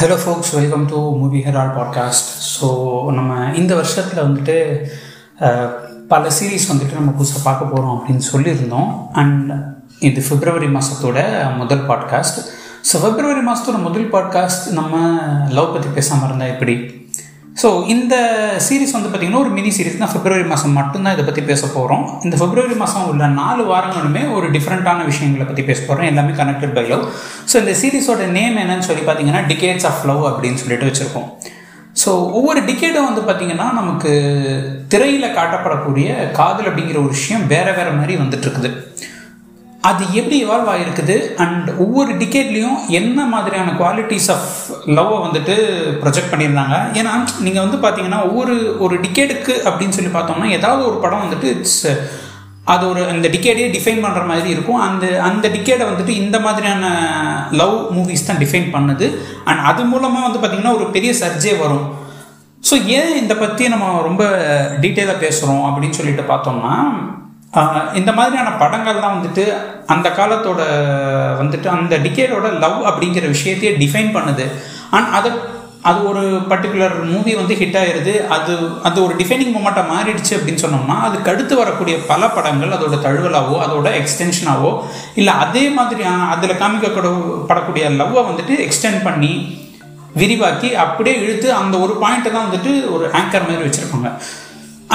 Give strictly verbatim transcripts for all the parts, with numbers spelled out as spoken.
Hello folks, welcome to Movie Herald podcast. So நம்ம இந்த வருஷத்தில் வந்துட்டு பல சீரீஸ் வந்துட்டு நம்ம புதுசாக பார்க்க போகிறோம் அப்படின்னு சொல்லியிருந்தோம். அண்ட் இது பிப்ரவரி மாதத்தோட முதல் பாட்காஸ்ட். ஸோ பிப்ரவரி மாதத்தோட முதல் பாட்காஸ்ட் நம்ம லவ் பற்றி பேசாமல் இருந்தால் எப்படி? ஸோ இந்த சீரீஸ் வந்து பார்த்திங்கன்னா ஒரு மினி சீரீஸ் தான். பிப்ரவரி மாதம் மட்டும்தான் இதை பற்றி பேச போகிறோம். இந்த பிப்ரவரி மாதம் உள்ள நாலு வாரங்களுமே ஒரு டிஃப்ரெண்ட்டான விஷயங்களை பற்றி பேச போகிறோம், எல்லாமே கனெக்டட் பை லவ். ஸோ இந்த சீரீஸோட நேம் என்னன்னு சொல்லி பார்த்தீங்கன்னா டிகேட்ஸ் ஆஃப் லவ் அப்படின்னு சொல்லிட்டு வச்சுருக்கோம். ஸோ ஒவ்வொரு டிக்கேடும் வந்து பார்த்திங்கன்னா நமக்கு திரையில் காட்டப்படக்கூடிய காதல் அப்படிங்கிற ஒரு விஷயம் வேறு வேறு மாதிரி வந்துட்டுருக்குது. அது எப்படி இவால்வ் ஆகிருக்குது அண்ட் ஒவ்வொரு டிக்கேட்லேயும் என்ன மாதிரியான குவாலிட்டிஸ் ஆஃப் லவ்வை வந்துட்டு ப்ரொஜெக்ட் பண்ணியிருந்தாங்க. ஏன்னா நீங்கள் வந்து பார்த்தீங்கன்னா ஒவ்வொரு ஒரு டிக்கேடுக்கு அப்படின்னு சொல்லி பார்த்தோம்னா ஏதாவது ஒரு படம் வந்துட்டு இட்ஸ் அது ஒரு அந்த டிக்கேடையே டிஃபைன் பண்ணுற மாதிரி இருக்கும். அந்த அந்த டிக்கேடை வந்துட்டு இந்த மாதிரியான லவ் மூவிஸ் தான் டிஃபைன் பண்ணுது. அண்ட் அது மூலமாக வந்து பார்த்திங்கன்னா ஒரு பெரிய சர்ஜே வரும். ஸோ ஏன் இந்த பற்றி நம்ம ரொம்ப டீட்டெயிலாக பேசுகிறோம் அப்படின்னு சொல்லிட்டு பார்த்தோம்னா இந்த மாதிரியான படங்கள்லாம் வந்துட்டு அந்த காலத்தோட வந்துட்டு அந்த டிக்கேடோட லவ் அப்படிங்கிற விஷயத்தையே டிஃபைன் பண்ணுது. அண்ட் அதை அது ஒரு பர்டிகுலர் மூவி வந்து ஹிட் ஆகிடுது, அது அது ஒரு டிஃபைனிங் மூமெண்ட்டாக மாறிடுச்சு அப்படின்னு சொன்னோம்னா அதுக்கு அடுத்து வரக்கூடிய பல படங்கள் அதோட தழுவலாவோ அதோட எக்ஸ்டென்ஷனாவோ இல்லை அதே மாதிரி அதில் காமிக்கக்கூட படக்கூடிய லவ்வை வந்துட்டு எக்ஸ்டெண்ட் பண்ணி விரிவாக்கி அப்படியே இழுத்து அந்த ஒரு பாயிண்ட்டை தான் வந்துட்டு ஒரு ஆங்கர் மாதிரி வச்சுருப்பாங்க.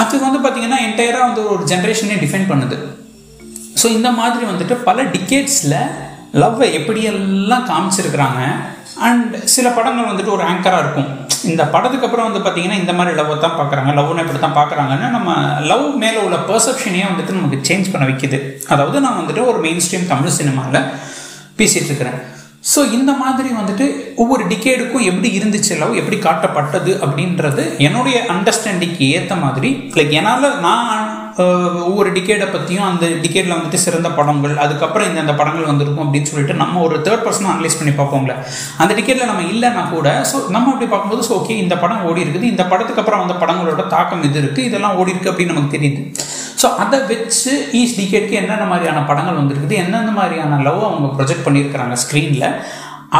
அது வந்து பார்த்திங்கன்னா என்டையராக வந்து ஒரு ஜென்ரேஷனே டிஃபைன் பண்ணுது. ஸோ இந்த மாதிரி வந்துட்டு பல டிக்கேட்ஸில் லவ்வை எப்படியெல்லாம் காமிச்சிருக்கிறாங்க. அண்ட் சில படங்கள் வந்துட்டு ஒரு ஆங்கராக இருக்கும். இந்த படத்துக்கு அப்புறம் வந்து பார்த்திங்கன்னா இந்த மாதிரி லவ்வை தான் பார்க்குறாங்க, லவ்னு இப்படி தான் பார்க்குறாங்கன்னா நம்ம லவ் மேலே உள்ள பெர்செப்ஷனையே வந்துட்டு நமக்கு சேஞ்ச் பண்ண வைக்கிது. அதாவது நான் வந்துட்டு ஒரு மெயின் ஸ்ட்ரீம் தமிழ் சினிமாவில் பேசிகிட்டு இருக்கிறேன். ஸோ இந்த மாதிரி வந்துட்டு ஒவ்வொரு டிக்கேடுக்கும் எப்படி இருந்துச்சு லவ், எப்படி காட்டப்பட்டது அப்படின்றது என்னுடைய அண்டர்ஸ்டாண்டிங்க்கு ஏற்ற மாதிரி லைக் என்னால் நான் ஒவ்வொரு டிக்கேடை பற்றியும் அந்த டிக்கேடில் வந்துட்டு சிறந்த படங்கள் அதுக்கப்புறம் இந்த அந்த படங்கள் வந்துருக்கும் அப்படின்னு சொல்லிட்டு நம்ம ஒரு தேர்ட் பர்சனாக அனலைஸ் பண்ணி பார்ப்போம்ல. அந்த டிக்கேட்டில் நம்ம இல்லைன்னா கூட ஸோ நம்ம அப்படி பார்க்கும்போது ஸோ ஓகே இந்த படம் ஓடி இருக்குது, இந்த படத்துக்கு அப்புறம் அந்த படங்களோட தாக்கம் இது இருக்குது, இதெல்லாம் ஓடி இருக்குது அப்படின்னு நமக்கு தெரியுது. ஸோ அதை வச்சு ஈச் டிக்கேட்க்கு என்னென்ன மாதிரியான படங்கள் வந்துருக்குது, என்னென்ன மாதிரியான லவ் அவங்க ப்ரொஜெக்ட் பண்ணியிருக்கிறாங்க ஸ்க்ரீனில்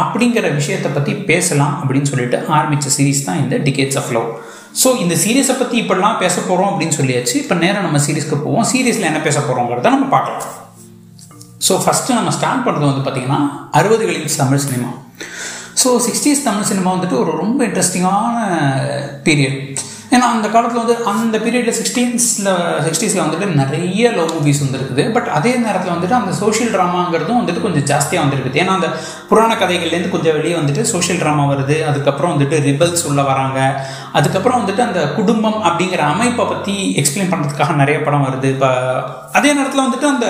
அப்படிங்கிற விஷயத்தை பற்றி பேசலாம் அப்படின்னு சொல்லிட்டு ஆரம்பித்த சீரீஸ் தான் இந்த டிக்கேட்ஸ் ஆஃப் லவ். ஸோ இந்த சீரீஸை பற்றி இப்படிலாம் பேச போகிறோம் அப்படின்னு சொல்லியாச்சு. இப்போ நேராக நம்ம சீரீஸ்க்கு போவோம். சீரீஸில் என்ன பேச போகிறோங்கிறத நம்ம பார்க்கலாம். ஸோ ஃபஸ்ட்டு நம்ம ஸ்டார்ட் பண்ணுறது வந்து பார்த்திங்கன்னா அறுபதுகளின் Tamil cinema. So sixties Tamil cinema வந்துட்டு ஒரு ரொம்ப இன்ட்ரெஸ்டிங்கான பீரியட். ஏன்னா அந்த காலத்தில் வந்து அந்த பீரியடில் சிக்ஸ்டீன்ஸில் சிக்ஸ்டீஸில் வந்துட்டு நிறைய லவ் மூவிஸ் வந்துருக்குது. பட் அதே நேரத்தில் வந்துட்டு அந்த சோஷியல் ட்ராமாங்கிறதும் வந்துட்டு கொஞ்சம் ஜாஸ்தியாக வந்துருக்குது. ஏன்னா அந்த புராண கதைகள்லேருந்து கொஞ்சம் வெளியே வந்துட்டு சோஷியல் ட்ராமா வருது, அதுக்கப்புறம் வந்துட்டு ரிபல்ஸ் உள்ள வராங்க, அதுக்கப்புறம் வந்துட்டு அந்த குடும்பம் அப்படிங்கிற அமைப்பை பற்றி எக்ஸ்பிளைன் பண்ணுறதுக்காக நிறைய படம் வருது. இப்போ அதே நேரத்தில் வந்துட்டு அந்த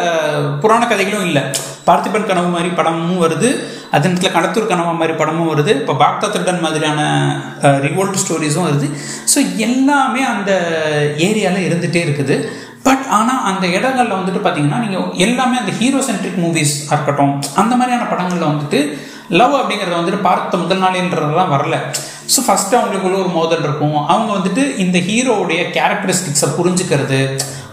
புராண கதைகளும் இல்லை, பார்த்திபன் கனவு மாதிரி படமும் வருது, அதே நேரத்தில் கடத்தூர் கனவு மாதிரி படமும் வருது, இப்போ பாக்தா திருடன் மாதிரியான ரிவோல்ட் ஸ்டோரிஸும் வருது. ஸோ எல்லாமே அந்த ஏரியாவில் இருந்துகிட்டே இருக்குது. பட் ஆனால் அந்த இடங்களில் வந்துட்டு பார்த்திங்கன்னா நீங்கள் எல்லாமே அந்த ஹீரோ சென்ட்ரிக் மூவிஸ் இருக்கட்டும் அந்த மாதிரியான படங்களில் வந்துட்டு லவ் அப்படிங்கிறத வந்துட்டு பார்த்த முதல் நாளேன்றதெல்லாம் வரல. ஸோ ஃபஸ்ட்டு அவங்களுக்குள்ள ஒரு மோதல் இருக்கும், அவங்க வந்துட்டு இந்த ஹீரோவுடைய கேரக்டரிஸ்டிக்ஸை புரிஞ்சுக்கிறது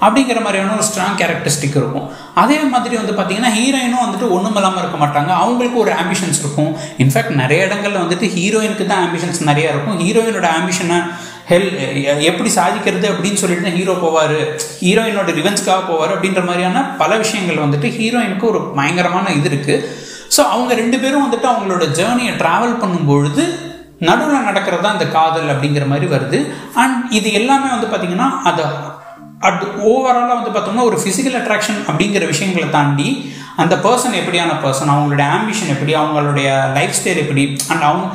அப்படிங்கிற மாதிரியான ஒரு ஸ்ட்ராங் கேரக்டரிஸ்டிக் இருக்கும். அதே மாதிரி வந்து பார்த்திங்கன்னா ஹீரோயினும் வந்துட்டு ஒன்றும் இல்லாமல் இருக்க மாட்டாங்க, அவங்களுக்கு ஒரு ஆம்பிஷன்ஸ் இருக்கும். இன்ஃபேக்ட் நிறைய இடங்களில் வந்துட்டு ஹீரோயினுக்கு தான் ஆம்பிஷன்ஸ் நிறையா இருக்கும். ஹீரோயினோட ஆம்பிஷனை ஹெல் எப்படி சாதிக்கிறது அப்படின்னு சொல்லிட்டு தான் ஹீரோ போவார், ஹீரோயினோட ரிவெஞ்சுக்காக போவார் அப்படின்ற மாதிரியான பல விஷயங்கள் வந்துட்டு ஹீரோயினுக்கு ஒரு பயங்கரமான இது இருக்குது. ஸோ அவங்க ரெண்டு பேரும் வந்துட்டு அவங்களோட ஜேர்னியை ட்ராவல் பண்ணும்பொழுது நடுவில் நடக்கிறது தான் இந்த காதல் அப்படிங்கிற மாதிரி வருது. அண்ட் இது எல்லாமே வந்து பார்த்திங்கன்னா அதை அட் ஓவராலாக வந்து பார்த்தோம்னா ஒரு ஃபிசிக்கல் அட்ராக்ஷன் அப்படிங்கிற விஷயங்களை தாண்டி அந்த பர்சன் எப்படியான பர்சன், அவங்களுடைய ஆம்பிஷன் எப்படி, அவங்களுடைய லைஃப் ஸ்டைல் எப்படி, அண்ட் அவங்க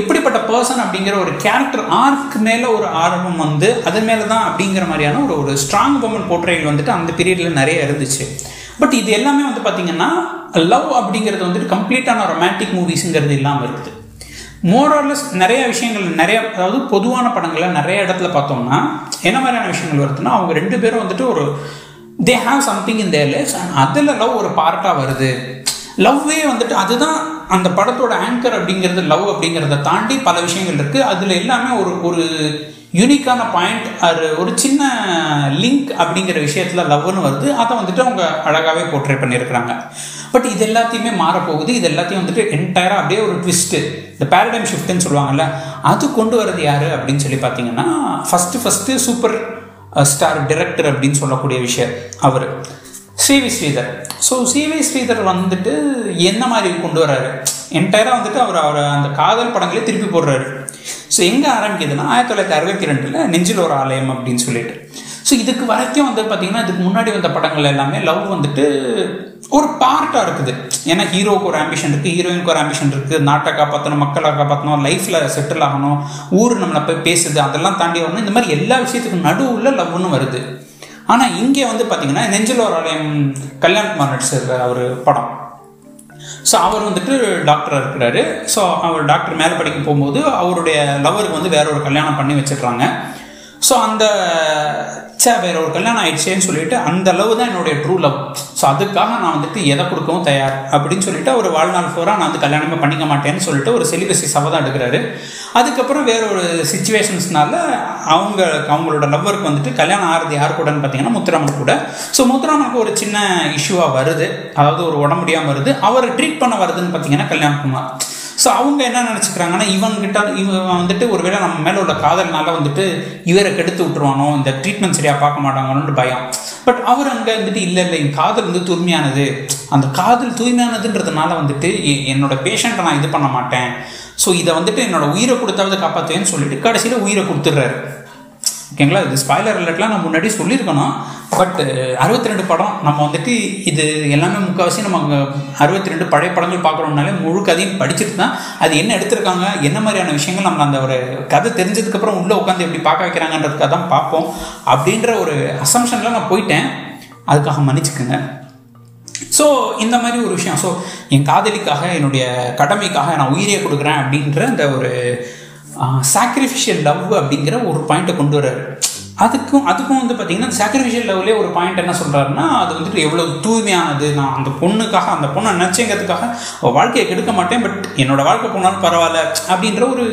எப்படிப்பட்ட பர்சன் அப்படிங்கிற ஒரு கேரக்டர் ஆர்க்கு மேலே ஒரு ஆர்வம் வந்து அது மேலே தான் அப்படிங்கிற மாதிரியான ஒரு ஒரு ஸ்ட்ராங் உமன் போர்ட்ரேட் வந்துட்டு அந்த பீரியடில் நிறைய இருந்துச்சு. பட் இது எல்லாமே வந்து பார்த்திங்கன்னா லவ் அப்படிங்கிறது வந்துட்டு கம்ப்ளீட்டான ரொமான்டிக் மூவிஸுங்கிறது இல்லாமல் இருக்குது. மோரார்லெஸ் நிறைய விஷயங்கள் நிறைய அதாவது பொதுவான படங்களை நிறைய இடத்துல பார்த்தோம்னா என்ன மாதிரியான விஷயங்கள் வருதுன்னா அவங்க ரெண்டு பேரும் வந்துட்டு ஒரு they have something in their lifes and அதில் லவ் ஒரு பார்ட்டாக வருது. லவ்வே வந்துட்டு அதுதான் அந்த படத்தோட ஆங்கர் அப்படிங்கிறது. லவ் அப்படிங்கிறத தாண்டி பல விஷயங்கள் இருக்குது. அதில் எல்லாமே ஒரு ஒரு யூனிக்கான பாயிண்ட், அது ஒரு சின்ன லிங்க் அப்படிங்கிற விஷயத்தில் லவ்னு வருது. அதை வந்துட்டு அவங்க அழகாகவே போர்ட்ரே பண்ணியிருக்கிறாங்க. பட் இது எல்லாத்தையுமே மாறப்போகுது. இது எல்லாத்தையும் வந்துட்டு என்டையராக அப்படியே ஒரு ட்விஸ்ட்டு, இந்த பேரடைம் ஷிஃப்ட்னு சொல்லுவாங்கள்ல, அது கொண்டு வரது யார் அப்படின்னு சொல்லி பார்த்தீங்கன்னா, first first super star director அப்படின்னு சொல்லக்கூடிய விஷயம் அவர் சி வி ஸ்ரீதர். ஸோ சி வி ஸ்ரீதர் வந்துட்டு என்ன மாதிரி கொண்டு வர்றாரு, என்டையராக வந்துட்டு அவர் அவர் அந்த காதல் படங்களே திருப்பி போடுறாரு. ஸோ எங்கே ஆரம்பிக்குதுன்னா ஆயிரத்தி தொள்ளாயிரத்தி அறுபத்தி ரெண்டில் நெஞ்சில் ஒரு ஆலயம் அப்படின்னு சொல்லிட்டு. ஸோ இதுக்கு வரைக்கும் வந்து பார்த்திங்கன்னா இதுக்கு முன்னாடி வந்த படங்கள் எல்லாமே லவ் வந்துட்டு ஒரு பார்ட்டாக இருக்குது. ஏன்னா ஹீரோவுக்கு ஒரு ஆம்பிஷன் இருக்குது, ஹீரோயினுக்கு ஒரு ஆம்பிஷன் இருக்குது, நாட்டை காப்பாற்றணும், மக்களை காப்பாற்றணும், லைஃப்பில் செட்டில் ஆகணும், ஊர் நம்மளை போய் பேசுது, அதெல்லாம் தாண்டி வரணும். இந்த மாதிரி எல்லா விஷயத்துக்கும் நடுவில் லவ்னு வருது. ஆனால் இங்கே வந்து பார்த்திங்கன்னா நெஞ்சில் ஒரு ஆலயம் கல்யாண் குமார் நடிச்ச ஒரு படம். ஸோ அவர் வந்துட்டு டாக்டராக இருக்கிறாரு. ஸோ அவர் டாக்டர் மேலே படிக்க போகும்போது அவருடைய லவருக்கு வந்து வேற ஒரு கல்யாணம் பண்ணி வச்சிடுறாங்க. ஸோ அந்த சே வேற ஒரு கல்யாணம் ஆயிடுச்சேன்னு சொல்லிட்டு, அந்த லவ் தான் என்னுடைய ட்ரூ லவ், ஸோ அதுக்காக நான் வந்துட்டு எதை கொடுக்கவும் தயார் அப்படின்னு சொல்லிட்டு அவர் வாழ்நாள் ஃபோராக நான் வந்து கல்யாணமே பண்ணிக்க மாட்டேன்னு சொல்லிட்டு ஒரு செலிபஸி சபதம் எடுக்கிறாரு. அதுக்கப்புறம் வேற ஒரு சிச்சுவேஷன்ஸ்னால அவங்க அவங்களோட லவ்வருக்கு வந்துட்டு கல்யாணம் ஆகிறது யார் கூடன்னு பார்த்தீங்கன்னா முத்துராமன் கூட. ஸோ முத்துராமனுக்கு ஒரு சின்ன இஷ்யூவாக வருது, அதாவது ஒரு உடம்புடியாமல் வருது. அவரை ட்ரீட் பண்ண வருதுன்னு பார்த்தீங்கன்னா கல்யாண் குமார். ஸோ அவங்க என்ன நினச்சிக்கிறாங்கன்னா, இவங்கிட்ட இவன் வந்துட்டு ஒருவேளை நம்ம மேலே உள்ள காதல்னால வந்துட்டு இவரை கெடுத்து விட்டுருவானோ, இந்த ட்ரீட்மெண்ட் சரியாக பார்க்க மாட்டாங்கன்னு பயம். பட் அவர் அங்கே வந்துட்டு இல்லை இல்லை என் காதல் வந்து தூய்மையானது, அந்த காதல் தூய்மையானதுன்றதுனால வந்துட்டு என்னோட பேஷண்ட்டை நான் இது பண்ண மாட்டேன், ஸோ இதை வந்துட்டு என்னோட உயிரை கொடுத்தாவது காப்பாற்றுவேன்னு சொல்லிட்டு கடைசியில் உயிரை கொடுத்துட்றாரு. ஓகேங்களா, இது ஸ்பாய்லர் அலர்ட்லாம் நம்ம முன்னாடி சொல்லியிருக்கணும். பட் அறுபத்தி ரெண்டு படம் நம்ம வந்துட்டு இது எல்லாமே முக்கால்வாசி நம்ம அறுபத்தி ரெண்டு பழைய படங்கள் பார்க்குறோம்னாலே முழு கதையும் படிச்சுட்டு தான் அது என்ன எடுத்திருக்காங்க, என்ன மாதிரியான விஷயங்கள் நம்மளை அந்த ஒரு கதை தெரிஞ்சதுக்கப்புறம் உள்ளே உட்காந்து எப்படி பார்க்க வைக்கிறாங்கன்றதுக்காக தான் பார்ப்போம் அப்படின்ற ஒரு அசம்ஷனில் நான் போயிட்டேன், அதுக்காக மன்னிச்சுக்கோங்க. ஸோ இந்த மாதிரி ஒரு விஷயம், ஸோ என் காதலிக்காக என்னுடைய கடமைக்காக நான் உயிரியை கொடுக்குறேன் அப்படின்ற அந்த ஒரு சாக்ரிஃபிஷியல் லவ் அப்படிங்கிற ஒரு பாயிண்ட்டை கொண்டு வர்றாரு. அதுக்கும் அதுக்கும் வந்து பார்த்திங்கன்னா சாக்ரிஃபிஷியல் லவ்லேயே ஒரு பாயிண்ட் என்ன சொல்கிறாருன்னா, அது வந்துட்டு எவ்வளோ தூய்மையானது, நான் அந்த பொண்ணுக்காக அந்த பொண்ணை நினச்சிங்கிறதுக்காக வாழ்க்கையை கெடுக்க மாட்டேன், பட் என்னோடய வாழ்க்கை போனாலும் பரவாயில்ல அப்படின்ற ஒரு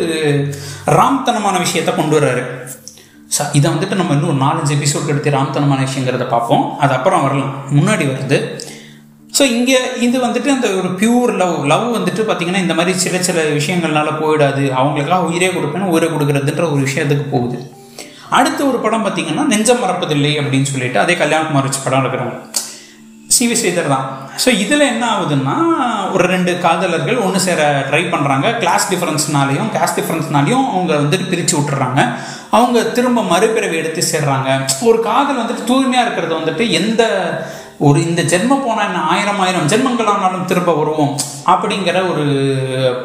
ராம்தனமான விஷயத்தை கொண்டு வர்றாரு. ச இதை வந்துட்டு நம்ம இன்னும் ஒரு நாலஞ்சு எபிசோட் எடுத்து ராம்தனமான விஷயங்கிறத பார்ப்போம், அது அப்புறம் வரலாம், முன்னாடி வருது. ஸோ இங்கே இது வந்துட்டு அந்த ஒரு பியூர் லவ் லவ் வந்துட்டு பார்த்திங்கன்னா இந்த மாதிரி சில சில விஷயங்கள்னால போயிடாது, அவங்களுக்காக உயிரே கொடுப்பேன்னு உயிரை கொடுக்குறதுன்ற ஒரு விஷயத்துக்கு போகுது. அடுத்த ஒரு படம் பார்த்திங்கன்னா நெஞ்சம் மறப்பதில்லை அப்படின்னு சொல்லிட்டு அதே கல்யாண் குமார் வச்சு படம் இருக்கிறாங்க, சி வி ஸ்ரீதர் தான். ஸோ இதில் என்ன ஆகுதுன்னா, ஒரு ரெண்டு காதலர்கள் ஒன்று சேர ட்ரை பண்ணுறாங்க. கிளாஸ் டிஃப்ரென்ஸ்னாலேயும் கேஸ்ட் டிஃப்ரென்ஸ்னாலேயும் அவங்க வந்துட்டு பிரித்து விட்டுறாங்க. அவங்க திரும்ப மறுபிறவை எடுத்து சேர்றாங்க. ஒரு காதல் வந்துட்டு தூய்மையாக இருக்கிறது வந்துட்டு எந்த ஒரு இந்த ஜென்மம் போனால் என்ன, ஆயிரம் ஆயிரம் ஜென்மங்களானாலும் திரும்ப வருவோம் அப்படிங்கிற ஒரு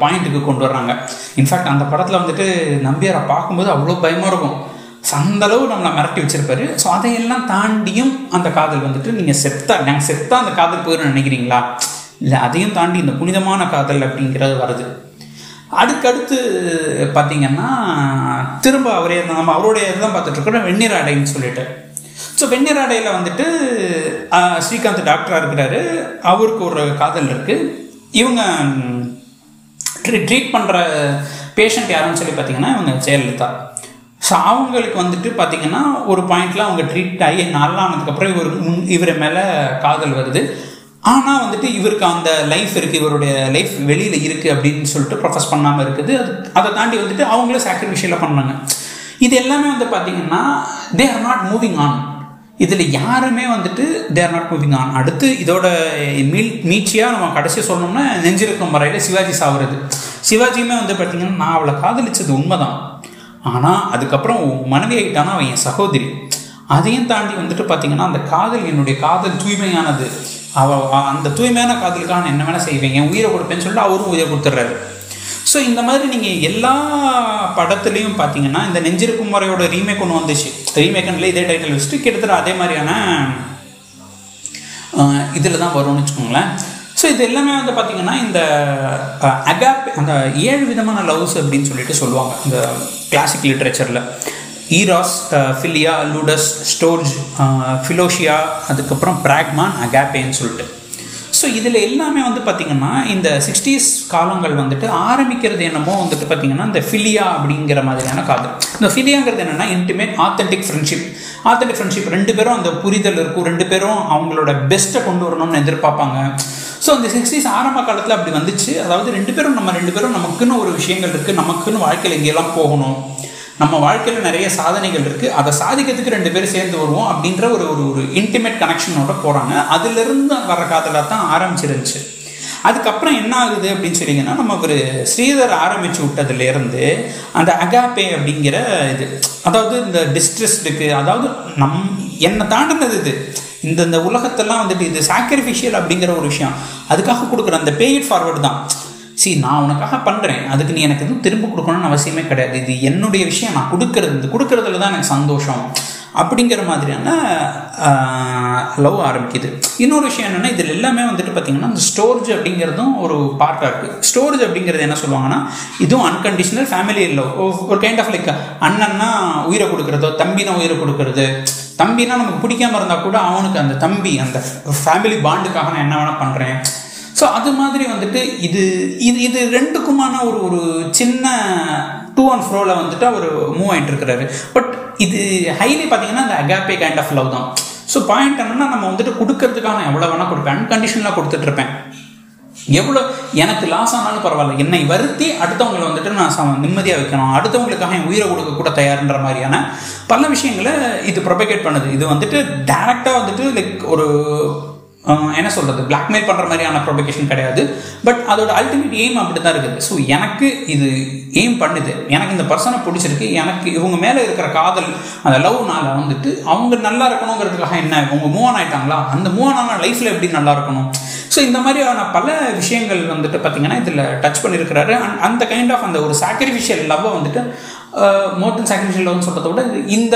பாயிண்ட்டுக்கு கொண்டு வர்றாங்க. இன்ஃபேக்ட் அந்த படத்தில் வந்துட்டு நம்பியாரை பார்க்கும்போது அவ்வளோ பயமாக இருக்கும், சந்தளவு நம்மளை மிரட்டி வச்சிருப்பாரு. ஸோ அதையெல்லாம் தாண்டியும் அந்த காதல் வந்துட்டு நீங்கள் செத்தா நாங்கள் செத்தா அந்த காதல் போயிடும் நினைக்கிறீங்களா, இல்லை அதையும் தாண்டி இந்த புனிதமான காதல் அப்படிங்கிறது வருது. அதுக்கடுத்து பார்த்தீங்கன்னா திரும்ப அவரே நம்ம அவருடைய இதுதான் பார்த்துட்ருக்கோம், வெந்நீர் ஆடைன்னு சொல்லிட்டு. ஸோ வெந்நீர் ஆடையில் வந்துட்டு ஸ்ரீகாந்த் டாக்டராக இருக்கிறாரு, அவருக்கு ஒரு காதல் இருக்குது. இவங்க ட்ரீட் பண்ணுற பேஷண்ட் யாருன்னு சொல்லி பார்த்தீங்கன்னா இவங்க ஜெயலலிதா. ஸோ அவங்களுக்கு வந்துட்டு பார்த்திங்கன்னா ஒரு பாயிண்டில் அவங்க ட்ரீட் ஆகி நல்லானதுக்கப்புறம் இவர் முன் இவரை மேலே காதல் வருது. ஆனால் வந்துட்டு இவருக்கு அந்த லைஃப் இருக்குது, இவருடைய லைஃப் வெளியில் இருக்குது அப்படின்னு சொல்லிட்டு ப்ரொஃபஸ் பண்ணாமல் இருக்குது. அது அதை தாண்டி வந்துட்டு அவங்களும் சாக்ரிஃபிஷியலாக பண்ணாங்க. இது எல்லாமே வந்து பார்த்திங்கன்னா they are not moving on, இதில் யாருமே வந்துட்டு they are not moving on. அடுத்து இதோட மீல் மீட்சியாக நம்ம கடைசி சொல்லணும்னா நெஞ்சில் இருக்கும் வரையில் சிவாஜி சாவுறது. சிவாஜியுமே வந்து பார்த்திங்கன்னா நான் அவளை காதலிச்சது உண்மை தான், ஆனால் அதுக்கப்புறம் மனைவி ஆகிட்டானா அவன் என் சகோதரி, அதையும் தாண்டி வந்துட்டு பார்த்திங்கன்னா அந்த காதல் என்னுடைய காதல் தூய்மையானது, அவ அந்த தூய்மையான காதலுக்காக நான் என்ன வேணால் செய்வேன், என் உயிரை கொடுப்பேன்னு சொல்லிட்டு அவரும் உயிரை கொடுத்துட்றாரு. ஸோ இந்த மாதிரி நீங்கள் எல்லா படத்துலேயும் பார்த்தீங்கன்னா இந்த நெஞ்சில் இருக்கும் வரையோட ரீமேக் ஒன்று வந்துச்சு, ரீமேக்ன்லேயே இதே டைட்டில் வச்சுட்டு கிட்டத்தட்ட அதே மாதிரியான இதில் தான் வரும்னு வச்சுக்கோங்களேன். ஸோ இது எல்லாமே வந்து பார்த்திங்கன்னா இந்த அகாப் அந்த ஏழு விதமான லவ்ஸ் அப்படின்னு சொல்லிட்டு சொல்லுவாங்க இந்த கிளாசிக் லிட்ரேச்சரில். ஈராஸ், ஃபிலியா, லூடஸ், ஸ்டோர்ஜ், ஃபிலோஷியா, அதுக்கப்புறம் பிராக்மான், அகாப்பேன்னு சொல்லிட்டு. ஸோ இதில் எல்லாமே வந்து பார்த்திங்கன்னா இந்த சிக்ஸ்டீஸ் காலங்கள் வந்துட்டு ஆரம்பிக்கிறது என்னமோ வந்துட்டு பார்த்திங்கன்னா இந்த ஃபிலியா அப்படிங்கிற மாதிரியான காதல். இந்த ஃபிலியாங்கிறது என்னென்னா intimate authentic friendship. Authentic friendship ரெண்டு பேரும் அந்த புரிதல் இருக்கும், ரெண்டு பேரும் அவங்களோட பெஸ்ட்டை கொண்டு வரணும்னு எதிர்பார்ப்பாங்க. ஸோ இந்த சிக்ஸ்டீஸ் ஆரம்ப காலத்தில் அப்படி வந்துச்சு. அதாவது ரெண்டு பேரும் நம்ம ரெண்டு பேரும் நமக்குன்னு ஒரு விஷயங்கள் இருக்குது, நமக்குன்னு வாழ்க்கையில் எங்கேயெல்லாம் போகணும், நம்ம வாழ்க்கையில் நிறைய சாதனைகள் இருக்குது, அதை சாதிக்கிறதுக்கு ரெண்டு பேரும் சேர்ந்து வருவோம் அப்படின்ற ஒரு ஒரு இன்டிமேட் கனெக்ஷனோட போகிறாங்க. அதுலேருந்து வர காதலாக தான் ஆரம்பிச்சிருந்துச்சு. அதுக்கப்புறம் என்ன ஆகுது அப்படின்னு சொல்லிங்கன்னா நம்ம ஒரு ஸ்ரீதர் ஆரம்பித்து விட்டதுலேருந்து அந்த அகாப்பே அப்படிங்கிற இது, அதாவது இந்த டிஸ்ட்ரெஸ்டுக்கு, அதாவது நம் என்னை தாண்டினது இது, இந்தந்த உலகத்தெல்லாம் வந்துட்டு இது சாக்ரிஃபிஷியல் அப்படிங்கிற ஒரு விஷயம், அதுக்காக கொடுக்குற அந்த பேயிட் ஃபார்வர்டு தான். சரி, நான் உனக்காக பண்ணுறேன், அதுக்கு நீ எனக்கு எதுவும் திரும்ப கொடுக்கணும்னு அவசியமே கிடையாது, இது என்னுடைய விஷயம், நான் கொடுக்கறது, இந்த கொடுக்கறதுல தான் எனக்கு சந்தோஷம் அப்படிங்கிற மாதிரியான லவ் ஆரம்பிக்குது. இன்னொரு விஷயம் என்னென்னா இதில் எல்லாமே வந்துட்டு பார்த்திங்கன்னா இந்த ஸ்டோரேஜ் அப்படிங்கிறதும் ஒரு பார்ட்டாக இருக்குது. ஸ்டோரேஜ் அப்படிங்கிறது என்ன சொல்லுவாங்கன்னா இதுவும் அன்கண்டிஷனல் ஃபேமிலி லவ், ஒரு கைண்ட் ஆஃப் லைக் அண்ணன்னா உயிரை கொடுக்குறதோ, தம்பினா உயிரை கொடுக்குறது. தம்பினா நமக்கு பிடிக்காமல் இருந்தால் கூட அவனுக்கு அந்த தம்பி அந்த ஃபேமிலி பாண்டுக்காக நான் என்ன வேணால் பண்ணுறேன். ஸோ அது மாதிரி வந்துட்டு இது இது இது ரெண்டுக்குமான ஒரு ஒரு சின்ன டூ அண்ட் ஃப்ரோவில் வந்துட்டு அவர் மூவ் ஆகிட்டு இருக்கிறாரு. பட் இது ஹைலி பார்த்தீங்கன்னா அந்த அகாப்பே கைண்ட் ஆஃப் லவ் தான். ஸோ பாயிண்ட் என்னன்னா நம்ம வந்துட்டு கொடுக்கறதுக்கான எவ்வளோ வேணால் கொடுப்பேன், அன்கண்டிஷனலாக கொடுத்துட்ருப்பேன், எவ்வளோ எனக்கு லாஸ் ஆனாலும் பரவாயில்ல, என்னை வருத்தி அடுத்தவங்களை வந்துட்டு நான் நிம்மதியாக வைக்கணும், அடுத்தவங்களுக்காக என் உயிரை கொடுக்க கூட தயார்ன்ற மாதிரியான பல விஷயங்களை இது ப்ரொபகேட் பண்ணுது. இது வந்துட்டு டேரெக்டாக வந்துட்டு லைக் ஒரு என்ன சொல்கிறது, பிளாக்மெயில் பண்ணுற மாதிரியான ப்ரொபகேஷன் கிடையாது. பட் அதோட அல்டிமேட் எய்ம் அப்படி தான் இருக்குது. ஸோ எனக்கு இது எய்ம் பண்ணுது, எனக்கு இந்த பர்சனை பிடிச்சிருக்கு, எனக்கு இவங்க மேலே இருக்கிற காதல் அந்த லவ்னால வந்துட்டு அவங்க நல்லா இருக்கணுங்கிறதுக்காக என்ன, இவங்க மூவ் ஆன் ஆகிட்டாங்களா, அந்த மூவ் ஆன் ஆன லைஃப்பில் எப்படி நல்லா இருக்கணும். ஸோ இந்த மாதிரியான பல விஷயங்கள் வந்துட்டு பார்த்திங்கன்னா இதில் டச் பண்ணியிருக்கிறாரு. அண்ட் அந்த கைண்ட் ஆஃப் அந்த ஒரு சாக்ரிஃபிஷியல் லவ்வை வந்துட்டு மோர் தென் சாக்ரிஃபிஷியல் லவ்னு சொல்கிறத விட இந்த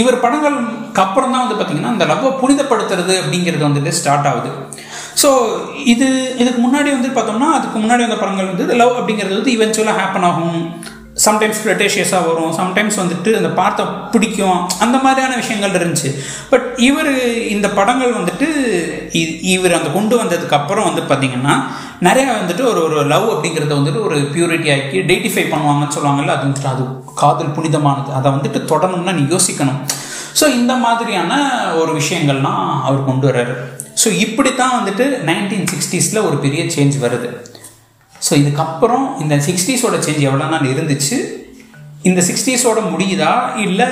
இவர் படங்களுக்கு அப்புறம் தான் வந்து பார்த்திங்கன்னா அந்த லவ்வை புனிதப்படுத்துறது அப்படிங்கிறது வந்துட்டு ஸ்டார்ட் ஆகுது. ஸோ இது இதுக்கு முன்னாடி வந்து பார்த்தோம்னா அதுக்கு முன்னாடி வந்த படங்கள் வந்து லவ் அப்படிங்கிறது வந்து ஈவென்ச்சுவலாக ஹேப்பன் ஆகும், சம்டைம்ஸ் ஃப்ளட்டேஷியஸாக வரும், சம்டைம்ஸ் வந்துட்டு அந்த பார்த்த பிடிக்கும், அந்த மாதிரியான விஷயங்கள் இருந்துச்சு. பட் இவர் இந்த படங்கள் வந்துட்டு இவர் அந்த கொண்டு வந்ததுக்கப்புறம் வந்து பார்த்திங்கன்னா நிறையா வந்துட்டு ஒரு ஒரு லவ் அப்படிங்கிறத வந்துட்டு ஒரு பியூரிட்டி ஆக்கி டெய்டிஃபை பண்ணுவாங்கன்னு சொல்லுவாங்கல்ல, அது வந்துட்டு அது காதல் புனிதமானது, அதை வந்துட்டு தொடணும்னா நீ யோசிக்கணும். ஸோ இந்த மாதிரியான ஒரு விஷயங்கள்லாம் அவர் கொண்டு வர்றாரு. ஸோ இப்படி தான் வந்துட்டு நைன்டீன் சிக்ஸ்டீஸில் ஒரு பெரிய சேஞ்ச் வருது. ஸோ இதுக்கப்புறம் இந்த சிக்ஸ்டீஸோட சேஞ்ச் எவ்வளோ நாள் இருந்துச்சு, இந்த சிக்ஸ்டீஸோட முடியுதா இல்லை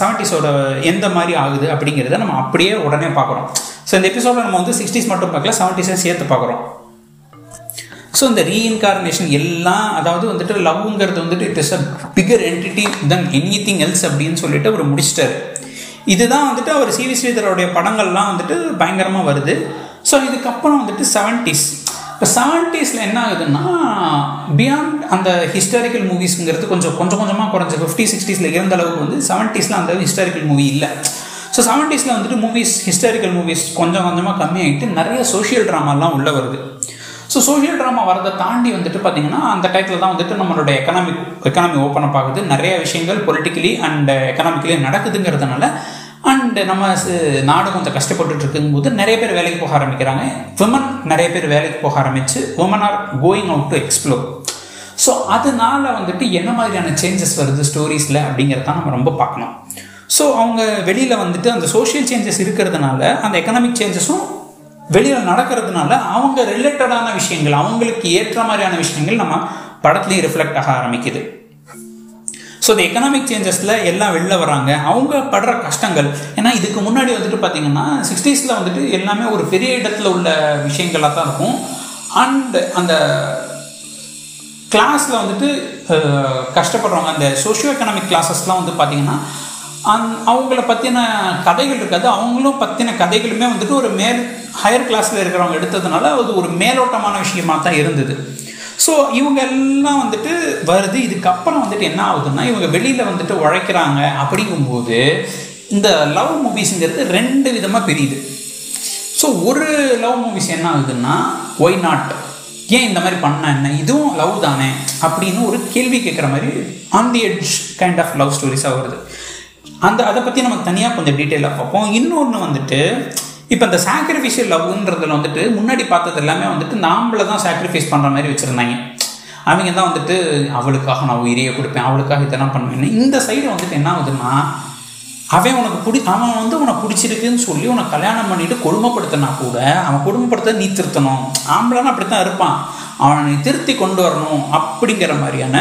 செவன்டீஸோட எந்த மாதிரி ஆகுது அப்படிங்கிறத நம்ம அப்படியே உடனே பார்க்குறோம். ஸோ இந்த எபிசோட நம்ம வந்து சிக்ஸ்டீஸ் மட்டும் பார்க்கல, செவன்டீஸையும் சேர்த்து பார்க்குறோம். ஸோ இந்த ரீஇன்கார்னேஷன் எல்லாம், அதாவது வந்துட்டு லவ்ங்கிறது வந்துட்டு it is a bigger entity than anything else அப்படின்னு சொல்லிட்டு அவர் முடிச்சிட்டாரு. இதுதான் வந்துட்டு அவர் சி வி ஸ்ரீதரோடைய படங்கள்லாம் வந்துட்டு பயங்கரமாக வருது. ஸோ இதுக்கப்புறம் வந்துட்டு செவன்டீஸ், இப்போ செவன்டீஸில் என்ன ஆகுதுன்னா பியாண்ட் அந்த ஹிஸ்டாரிக்கல் மூவிஸுங்கிறது கொஞ்சம் கொஞ்சம் கொஞ்சமாக குறைஞ்சி ஃபிஃப்டி சிக்ஸ்டீஸில் இருந்த அளவுக்கு வந்து செவன்டீஸில் அந்த ஹிஸ்டாரிக்கல் மூவி இல்லை. ஸோ செவன்டீஸில் வந்துட்டு மூவிஸ் ஹிஸ்டாரிக்கல் மூவிஸ் கொஞ்சம் கொஞ்சமாக கம்மியாகிட்டு நிறைய சோஷியல் ட்ராமாலாம் உள்ளே வருது. ஸோ சோஷியல் ட்ராமா வரதை தாண்டி வந்துட்டு பார்த்திங்கன்னா அந்த டைத்தில் தான் வந்துட்டு நம்மளோட எக்கனாமிக் எக்கனாமி ஓப்பன் அப் ஆகுது, நிறைய விஷயங்கள் பொலிட்டிக்கலி அண்ட் எக்கனாமிக்கலி நடக்குதுங்கிறதுனால அண்டு நம்ம நாடு கொஞ்சம் கஷ்டப்பட்டுட்டு இருக்குங்கும்போது நிறைய பேர் வேலைக்கு போக ஆரம்பிக்கிறாங்க. விமன் நிறைய பேர் வேலைக்கு போக ஆரம்பித்து women are going out to explore. So அதனால வந்துட்டு என்ன மாதிரியான சேஞ்சஸ் வருது ஸ்டோரிஸில் அப்படிங்கிறதான் நம்ம ரொம்ப பார்க்கணும். ஸோ அவங்க வெளியில் வந்துட்டு அந்த சோஷியல் சேஞ்சஸ் இருக்கிறதுனால அந்த எக்கனாமிக் சேஞ்சஸும் வெளியில் நடக்கிறதுனால அவங்க ரிலேட்டடான விஷயங்கள், அவங்களுக்கு ஏற்ற மாதிரியான விஷயங்கள் நம்ம படத்துலேயும் ரிஃப்ளெக்ட் ஆக ஆரம்பிக்குது. ஸோ இந்த எக்கனாமிக் சேஞ்சஸில் எல்லாம் வெளில வராங்க, அவங்க படுற கஷ்டங்கள். ஏன்னா இதுக்கு முன்னாடி வந்துட்டு பார்த்திங்கன்னா சிக்ஸ்டீஸில் வந்துட்டு எல்லாமே ஒரு பெரிய இடத்துல உள்ள விஷயங்களாக தான் இருக்கும். அண்டு அந்த கிளாஸில் வந்துட்டு கஷ்டப்படுறவங்க, அந்த சோஷியோ எக்கனாமிக் கிளாஸஸ்லாம் வந்து பார்த்திங்கன்னா அந் அவங்கள பற்றின கதைகள் இருக்காது, அவங்களும் பற்றின கதைகளுமே வந்துட்டு ஒரு மேல் ஹையர் கிளாஸில் இருக்கிறவங்க எடுத்ததுனால அது ஒரு மேலோட்டமான விஷயமாக தான் இருந்தது. ஸோ இவங்க எல்லாம் வந்துட்டு வருது. இதுக்கப்புறம் வந்துட்டு என்ன ஆகுதுன்னா இவங்க வெளியில் வந்துட்டு உழைக்கிறாங்க. அப்படிங்கும்போது இந்த லவ் மூவிஸுங்கிறது ரெண்டு விதமாக பிரியுது. ஸோ ஒரு லவ் மூவிஸ் என்ன ஆகுதுன்னா ஒய் நாட், ஏன் இந்த மாதிரி பண்ண, என்ன இதுவும் லவ் தானே அப்படின்னு ஒரு கேள்வி கேட்குற மாதிரி on the edge kind of love ஸ்டோரிஸாக வருது. அந்த அதை பற்றி நம்ம தனியாக கொஞ்சம் டீட்டெயிலாக பார்ப்போம். இன்னொன்று வந்துட்டு இப்போ இந்த சாக்ரிஃபிஷியல் லவ்ன்றதுல வந்துட்டு முன்னாடி பார்த்தது எல்லாமே வந்துட்டு நாமளை தான் சாக்ரிஃபைஸ் பண்ணுற மாதிரி வச்சுருந்தாங்க. அவங்க தான் வந்துட்டு அவளுக்காக நான் உயிரியை கொடுப்பேன், அவளுக்காக இதெல்லாம் பண்ணுவேன்னு. இந்த சைடு வந்துட்டு என்ன ஆகுதுன்னா, அவன் உனக்கு பிடி அவன் வந்து உனக்கு பிடிச்சிருக்குன்னு சொல்லி உனக்கு கல்யாணம் பண்ணிட்டு கொடுமைப்படுத்தினா கூட அவன் கொடுமைப்படுத்த நீ திருத்தணும். ஆம்பளைன்னா அப்படித்தான் இருப்பான், அவனை திருத்தி கொண்டு வரணும் அப்படிங்கிற மாதிரியான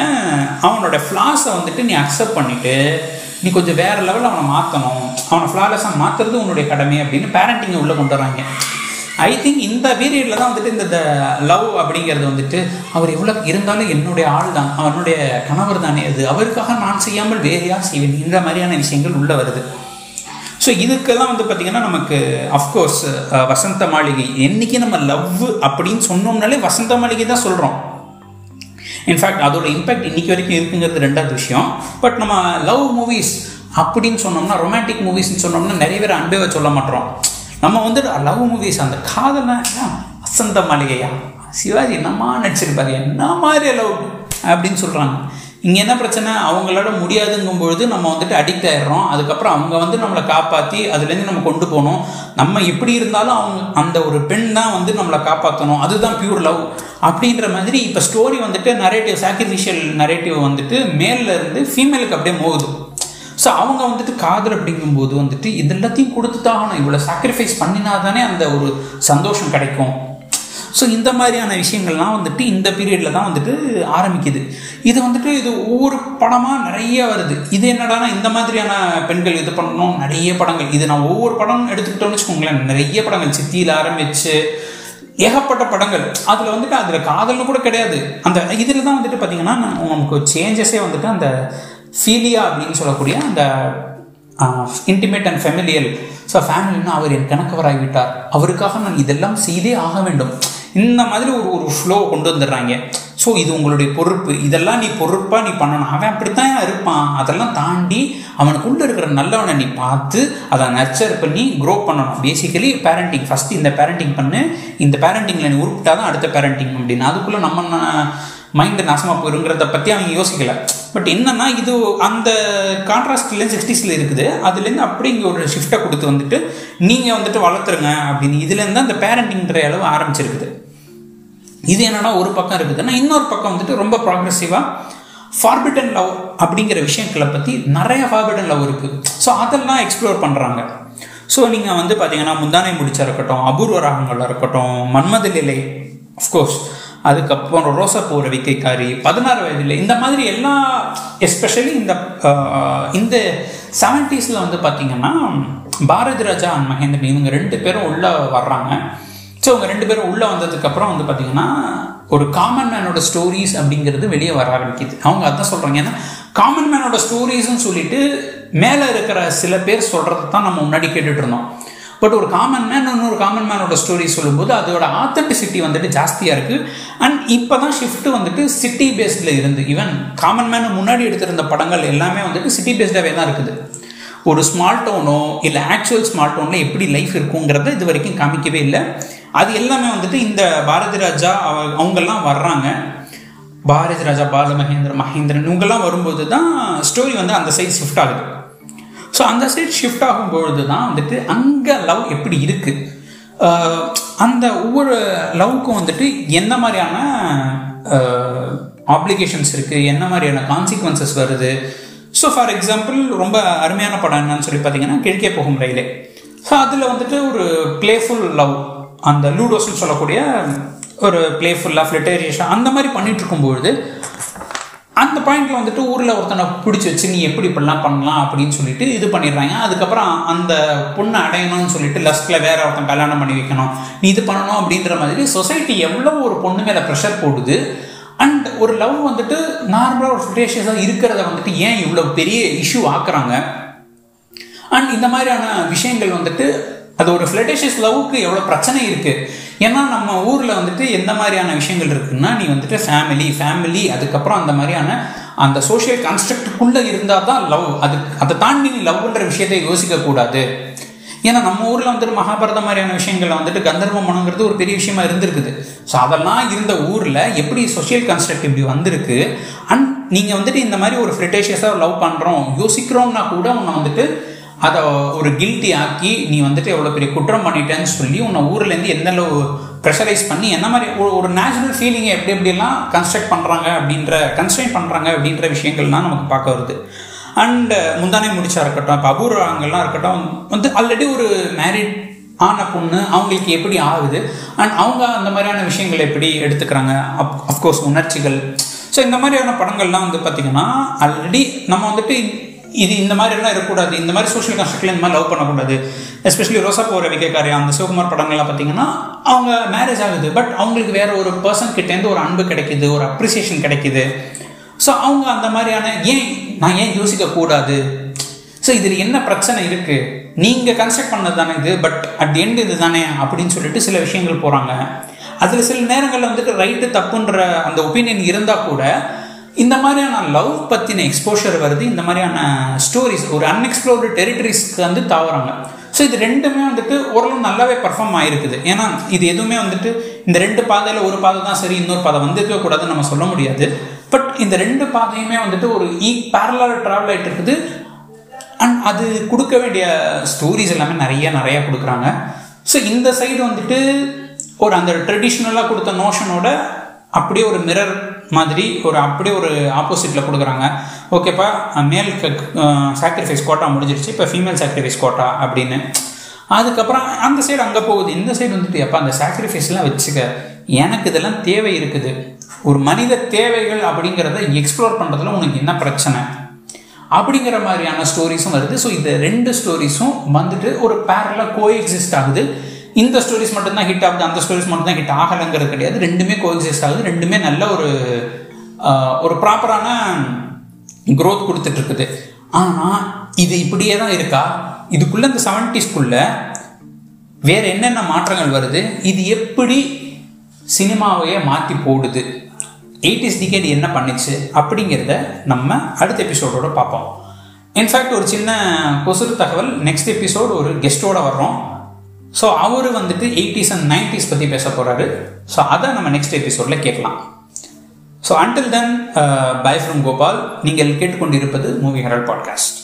அவனோட ஃப்ளாஸை வந்துட்டு நீ அக்செப்ட் பண்ணிவிட்டு நீ கொஞ்சம் வேறு லெவலில் அவனை மாற்றணும், அவனை ஃப்ளாலெஸ்ஸாக மாற்றுறது உன்னுடைய கடமை அப்படின்னு பேரண்டிங்கை உள்ளே கொண்டு வராங்க. ஐ திங்க் இந்த பீரியடில் தான் வந்துட்டு இந்த லவ் அப்படிங்கிறது வந்துட்டு அவர் எவ்வளோ இருந்தாலும் என்னுடைய ஆள் தான், அவனுடைய கணவர் தானே, அது அவருக்காக நான் செய்யாமல் வேறு யார் செய்வேன், இந்த மாதிரியான விஷயங்கள் உள்ளே வருது. ஸோ இதுக்கெல்லாம் வந்து பார்த்திங்கன்னா நமக்கு அஃப்கோர்ஸ் வசந்த மாளிகை, என்றைக்கு நம்ம லவ் அப்படின்னு சொன்னோம்னாலே வசந்த மாளிகை தான் சொல்கிறோம். இன்ஃபேக்ட் அதோட இம்பேக்ட் இன்றைக்கி வரைக்கும் இருக்குங்கிறது ரெண்டாவது விஷயம். பட் நம்ம லவ் மூவிஸ் அப்படின்னு சொன்னோம்னா, ரொமான்டிக் மூவிஸ்ன்னு சொன்னோம்னா நிறைய பேர் அன்பே சொல்ல மாட்டோம். நம்ம வந்து லவ் மூவிஸ் அந்த காதலாம் வசந்த மாளிகையா, சிவாஜி என்னமா நடிச்சிருப்பாரு, என்ன மாதிரி லவ் அப்படின்னு சொல்கிறாங்க. இங்கே என்ன பிரச்சனை, அவங்களோட முடியாதுங்கும்பொழுது நம்ம வந்துட்டு அடிக்ட் ஆகிடுறோம். அதுக்கப்புறம் அவங்க வந்து நம்மளை காப்பாற்றி அதுலேருந்து நம்ம கொண்டு போகணும். நம்ம எப்படி இருந்தாலும் அவங்க அந்த ஒரு பெண் தான் வந்து நம்மளை காப்பாற்றணும், அதுதான் பியூர் லவ் அப்படின்ற மாதிரி. இப்போ ஸ்டோரி வந்துட்டு நரேட்டிவ் சாக்ரிஃபிஷியல் நரேட்டிவ் வந்துட்டு மேலேருந்து ஃபீமேலுக்கு அப்படியே போகுது. ஸோ அவங்க வந்துட்டு காதல் அப்படிங்கும்போது வந்துட்டு இது எல்லாத்தையும் கொடுத்துட்டாகணும், இவ்வளோ சாக்ரிஃபைஸ் பண்ணினா தானே அந்த ஒரு சந்தோஷம் கிடைக்கும். ஸோ இந்த மாதிரியான விஷயங்கள்லாம் வந்துட்டு இந்த பீரியடில் தான் வந்துட்டு ஆரம்பிக்குது. இது வந்துட்டு இது ஒவ்வொரு படமாக நிறைய வருது. இது என்னடானா இந்த மாதிரியான பெண்கள் இது பண்ணணும் நிறைய படங்கள். இது நான் ஒவ்வொரு படம் எடுத்துக்கிட்டோன்னு வச்சுக்கோங்களேன், நிறைய படங்கள் சித்தியில் ஆரம்பிச்சு ஏகப்பட்ட படங்கள். அதில் வந்துட்டு அதில் காதல்னு கூட கிடையாது. அந்த இதில் தான் வந்துட்டு பார்த்திங்கன்னா நமக்கு சேஞ்சஸே வந்துட்டு அந்த ஃபீலியா அப்படின்னு சொல்லக்கூடிய அந்த இன்டிமேட் அண்ட் ஃபெமிலியல். ஸோ ஃபேமிலின்னா அவர் என் கணக்கவராகிவிட்டார், அவருக்காக நான் இதெல்லாம் செய்தே ஆக வேண்டும், இந்த மாதிரி ஒரு ஒரு ஃப்ளோ கொண்டு வந்துடுறாங்க. ஸோ இது உங்களுடைய பொறுப்பு, இதெல்லாம் நீ பொறுப்பாக நீ பண்ணணும். அவன் அப்படித்தான் இருப்பான், அதெல்லாம் தாண்டி அவனுக்குள்ளே இருக்கிற நல்லவனை நீ பார்த்து அதை நர்ச்சர் பண்ணி க்ரோ பண்ணணும். பேசிக்கலி பேரண்டிங் ஃபஸ்ட்டு இந்த பேரண்டிங் பண்ணு, இந்த பேரண்டிங்கில் நீ உருப்பிட்டா தான் அடுத்த பேரண்டிங் அப்படின்னு. அதுக்குள்ளே நம்ம மைண்டு நாசமாக போயிருங்கிறத பற்றி அவங்க யோசிக்கலை. பட் என்னன்னா இது அந்த கான்ட்ராஸ்ட்லேருந்து சிக்ஸ்டீஸில் இருக்குது, அதுலேருந்து அப்படி இங்கே ஒரு ஷிஃப்டை கொடுத்து வந்துட்டு நீங்கள் வந்துட்டு வளர்த்துருங்க அப்படின்னு இதுலேருந்து அந்த பேரண்டிங்கிற அளவு ஆரம்பிச்சிருக்குது. இது என்னன்னா ஒரு பக்கம் இருக்குதுன்னா, இன்னொரு பக்கம் வந்துட்டு ரொம்ப ப்ராக்ரெசிவாக ஃபார்பிடன் லவ் அப்படிங்கிற விஷயங்களை பற்றி நிறைய ஃபார்பிடன் லவ் இருக்குது. ஸோ அதெல்லாம் எக்ஸ்ப்ளோர் பண்ணுறாங்க. ஸோ நீங்கள் வந்து பார்த்தீங்கன்னா முந்தானை முடிச்சா இருக்கட்டும், அபூர்வ ராகங்களாக இருக்கட்டும், மன்மத லீலை அஃப்கோர்ஸ், அதுக்கப்புறம் ரோசா பூ விஜிகள்கரி, பதினாறு வயதில் இந்த மாதிரி எல்லா எஸ்பெஷலி இந்த இந்த செவன்டீஸில் வந்து பார்த்திங்கன்னா பாரதிராஜா அண்ட் மகேந்திரன் இவங்க ரெண்டு பேரும் உள்ளே வர்றாங்க. ஸோ இவங்க ரெண்டு பேரும் உள்ளே வந்ததுக்கப்புறம் வந்து பார்த்திங்கன்னா ஒரு காமன் மேனோட ஸ்டோரிஸ் அப்படிங்கிறது வெளியே வர ஆரம்பிக்குது. அவங்க அதுதான் சொல்கிறாங்க, ஏன்னா காமன் மேனோட ஸ்டோரிஸ்ன்னு சொல்லிட்டு மேலே இருக்கிற சில பேர் சொல்கிறது தான் நம்ம முன்னாடி கேட்டுகிட்டு இருந்தோம். பட் ஒரு காமன் மேன் இன்னொரு காமன் மேனோட ஸ்டோரி சொல்லும்போது அதோட ஆத்தென்டிசிட்டி வந்துட்டு ஜாஸ்தியாக இருக்குது. அண்ட் இப்போ தான் ஷிஃப்ட்டு வந்துட்டு சிட்டி பேஸ்டில் இருந்து ஈவன் காமன் மேனை முன்னாடி எடுத்திருந்த படங்கள் எல்லாமே வந்துட்டு சிட்டி பேஸ்டாகவே தான் இருக்குது. ஒரு ஸ்மால் டவுனோ இல்லை ஆக்சுவல் ஸ்மால் டவுனில் எப்படி லைஃப் இருக்குங்கிறத இது வரைக்கும் காமிக்கவே இல்லை. அது எல்லாமே வந்துட்டு இந்த பாரதிராஜா அவங்கெல்லாம் வர்றாங்க, பாரதிராஜா பால மகேந்திரன் மகேந்திரன் இவங்கெல்லாம் வரும்போது தான் ஸ்டோரி வந்து அந்த சைட் ஷிஃப்ட் ஆகுது. ஸோ அந்த சைட் ஷிஃப்ட் ஆகும்பொழுது தான் வந்துட்டு அங்கே லவ் எப்படி இருக்குது, அந்த ஒவ்வொரு லவ்வுக்கும் வந்துட்டு என்ன மாதிரியான ஆப்ளிகேஷன்ஸ் இருக்குது, என்ன மாதிரியான கான்சிக்வன்சஸ் வருது. ஸோ ஃபார் எக்ஸாம்பிள் ரொம்ப அருமையான படம் என்னன்னு சொல்லி பார்த்தீங்கன்னா கிழக்கே போகும் ரயிலே. ஸோ அதில் வந்துட்டு ஒரு பிளேஃபுல் லவ், அந்த லூடோஸ்ன்னு சொல்லக்கூடிய ஒரு பிளேஃபுல்லாக ஃப்ளிட்டேரியேஷன் அந்த மாதிரி பண்ணிகிட்டு இருக்கும்பொழுது அந்த பாயிண்டில் வந்துட்டு ஊரில் ஒருத்தனை பிடிச்சி வச்சு நீ எப்படி இப்படிலாம் பண்ணலாம் அப்படின்னு சொல்லிட்டு இது பண்ணிடுறாங்க. அதுக்கப்புறம் அந்த பொண்ணை அடையணும்னு சொல்லிட்டு லஸ்ட்டில் வேற ஒருத்தன் கல்யாணம் பண்ணி வைக்கணும், நீ இது பண்ணணும் அப்படின்ற மாதிரி சொசைட்டி எவ்வளோ ஒரு பொண்ணு மேலே ப்ரெஷர் போடுது. அண்ட் ஒரு லவ் வந்துட்டு நார்மலாக ஒரு ஃப்ளட்டேஷியஸாக இருக்கிறத வந்துட்டு ஏன் இவ்வளோ பெரிய இஷ்யூ ஆக்குறாங்க. அண்ட் இந்த மாதிரியான விஷயங்கள் வந்துட்டு அது ஒரு ஃப்ளட்டேஷியஸ் லவ்வுக்கு எவ்வளோ பிரச்சனை இருக்குது. ஏன்னா நம்ம ஊரில் வந்துட்டு எந்த மாதிரியான விஷயங்கள் இருக்குன்னா, நீ வந்துட்டு ஃபேமிலி ஃபேமிலி அதுக்கப்புறம் அந்த மாதிரியான அந்த சோஷியல் கன்ஸ்ட்ரக்டுக்குள்ளே இருந்தால் தான் லவ், அது அதை தாண்டி நீ லவ்ன்ற விஷயத்தை யோசிக்கக்கூடாது. ஏன்னா நம்ம ஊரில் வந்துட்டு மகாபாரத மாதிரியான விஷயங்கள் வந்துட்டு கந்தர்வ மனங்கிறது ஒரு பெரிய விஷயமா இருந்திருக்குது. ஸோ அதெல்லாம் இருந்த ஊரில் எப்படி சோஷியல் கன்ஸ்ட்ரக்ட் இப்படி வந்திருக்கு, அண்ட் நீங்கள் வந்துட்டு இந்த மாதிரி ஒரு ஃப்ளிட்டேஷியஸாக லவ் பண்ணுறோம் யோசிக்கிறோம்னா கூட உன்னை வந்துட்டு அதை ஒரு கில்ட்டி ஆக்கி நீ வந்துட்டு எவ்வளோ பெரிய குற்றம் பண்ணிட்டேன்னு சொல்லி உன்னை ஊர்லேருந்து எந்த அளவு ப்ரெஷரைஸ் பண்ணி என்ன மாதிரி ஒரு ஒரு நேச்சுரல் ஃபீலிங்கை எப்படி எப்படிலாம் கன்ஸ்ட்ரக்ட் பண்ணுறாங்க அப்படின்ற கன்ஸ்ட்ரெயின் பண்ணுறாங்க அப்படின்ற விஷயங்கள்லாம் நமக்கு பார்க்க வருது. அண்டு முந்தானே முடிச்சா இருக்கட்டும், இப்போ அபூர்வ ராகங்கள்லாம் இருக்கட்டும், வந்து ஆல்ரெடி ஒரு மேரிட் ஆன பொண்ணு அவங்களுக்கு எப்படி ஆகுது அண்ட் அவங்க அந்த மாதிரியான விஷயங்களை எப்படி எடுத்துக்கிறாங்க, அப் அஃப்கோர்ஸ் உணர்ச்சிகள். ஸோ இந்த மாதிரியான படங்கள்லாம் வந்து பார்த்திங்கன்னா ஆல்ரெடி நம்ம வந்துட்டு இது இந்த மாதிரிலாம் இருக்கக்கூடாது, இந்த மாதிரி சோஷியல் கன்ஸ்ட்ரக்டில் இந்த மாதிரி லவ் பண்ணக்கூடாது. எஸ்பெஷலி ரோசா போ விஜயகாரி அந்த சிவகுமார் படங்கள்லாம் பார்த்திங்கன்னா அவங்க மேரேஜ் ஆகுது, பட் அவங்களுக்கு வேறு ஒரு பர்சன் கிட்டேருந்து ஒரு அன்பு கிடைக்கிது, ஒரு அப்ரிசியேஷன் கிடைக்கிது. ஸோ அவங்க அந்த மாதிரியான ஏன் நான் ஏன் யோசிக்கக்கூடாது, ஸோ இதில் என்ன பிரச்சனை இருக்குது, நீங்கள் கன்ஸ்ட்ரக்ட் பண்ணது தானே இது, பட் அட் தி எண்ட் இது தானே அப்படின்னு சொல்லிட்டு சில விஷயங்கள் போகிறாங்க. அதில் சில நேரங்களில் வந்துட்டு ரைட்டு தப்புன்ற அந்த ஒப்பீனியன் இருந்தால் கூட இந்த மாதிரியான லவ் பற்றின எக்ஸ்போஷர் வருது, இந்த மாதிரியான ஸ்டோரிஸ் ஒரு அன்எக்ஸ்ப்ளோர்டு டெரிட்டரிஸ்க்கு வந்து தாவுறாங்க. ஸோ இது ரெண்டுமே வந்துட்டு ஓரளவு நல்லாவே பர்ஃபார்ம் ஆகிருக்குது. ஏன்னா இது எதுவுமே வந்துட்டு இந்த ரெண்டு பாதையில் ஒரு பாதை தான் சரி, இன்னொரு பாதை வந்துருக்கவே கூடாதுன்னு நம்ம சொல்ல முடியாது. பட் இந்த ரெண்டு பாதையுமே வந்துட்டு ஒரு ஈ பேரலாக ட்ராவல் ஆகிட்டு இருக்குது. அண்ட் அது கொடுக்க வேண்டிய ஸ்டோரிஸ் எல்லாமே நிறைய நிறையா கொடுக்குறாங்க. ஸோ இந்த சைடு வந்துட்டு ஒரு அந்த ட்ரெடிஷ்னலாக கொடுத்த நோஷனோட அப்படியே ஒரு மிரர் மாதிரி ஒரு அப்படியே ஒரு ஆப்போசிட்டில் கொடுக்குறாங்க. ஓகேப்பா, மேல் சாக்ரிஃபைஸ் கோட்டா முடிஞ்சிருச்சு, இப்போ ஃபீமேல் சாக்ரிஃபைஸ் கோட்டா அப்படின்னு. அதுக்கப்புறம் அந்த சைடு அங்கே போகுது, இந்த சைடு வந்துட்டு எப்போ அந்த சாக்ரிஃபைஸ்லாம் வச்சுக்க, எனக்கு இதெல்லாம் தேவை இருக்குது, ஒரு மனித தேவைகள் அப்படிங்கிறத எக்ஸ்ப்ளோர் பண்ணுறதுல உனக்கு என்ன பிரச்சனை அப்படிங்கிற மாதிரியான ஸ்டோரிஸும் வருது. ஸோ இந்த ரெண்டு ஸ்டோரிஸும் வந்துட்டு ஒரு பேரலாக கோஎக்ஸிஸ்ட் ஆகுது. இந்த ஸ்டோரிஸ் மட்டும்தான் ஹிட் ஆகுது, அந்த ஸ்டோரிஸ் மட்டும்தான் ஹிட் ஆகலைங்கிறது கிடையாது. ரெண்டுமே கோஎக்ஸிஸ்ட் ஆகுது, ரெண்டுமே நல்ல ஒரு ஒரு ப்ராப்பரான க்ரோத் கொடுத்துட்டு இருக்குது. ஆனால் இது இப்படியே தான் இருக்கா, இதுக்குள்ளே இந்த செவன்டிஸ்குள்ளே வேறு என்னென்ன மாற்றங்கள் வருது, இது எப்படி சினிமாவையே மாற்றி போடுது, எயிட்டிஸ் டிகேட் என்ன பண்ணிச்சு அப்படிங்கிறத நம்ம அடுத்த எபிசோடோடு பார்ப்போம். இன்ஃபேக்ட் ஒரு சின்ன கொசுறு தகவல், நெக்ஸ்ட் எபிசோடு ஒரு கெஸ்ட்டோடு வர்றோம். ஸோ அவர் வந்துட்டு எயிட்டிஸ் அண்ட் நைன்டிஸ் பற்றி பேச போகிறாரு. ஸோ அதை நம்ம நெக்ஸ்ட் எபிசோடில் கேட்கலாம். So until then, bye from Gopal. நீங்கள் கேட்டுக்கொண்டிருப்பது மூவி ஹெரால்ட் பாட்காஸ்ட்.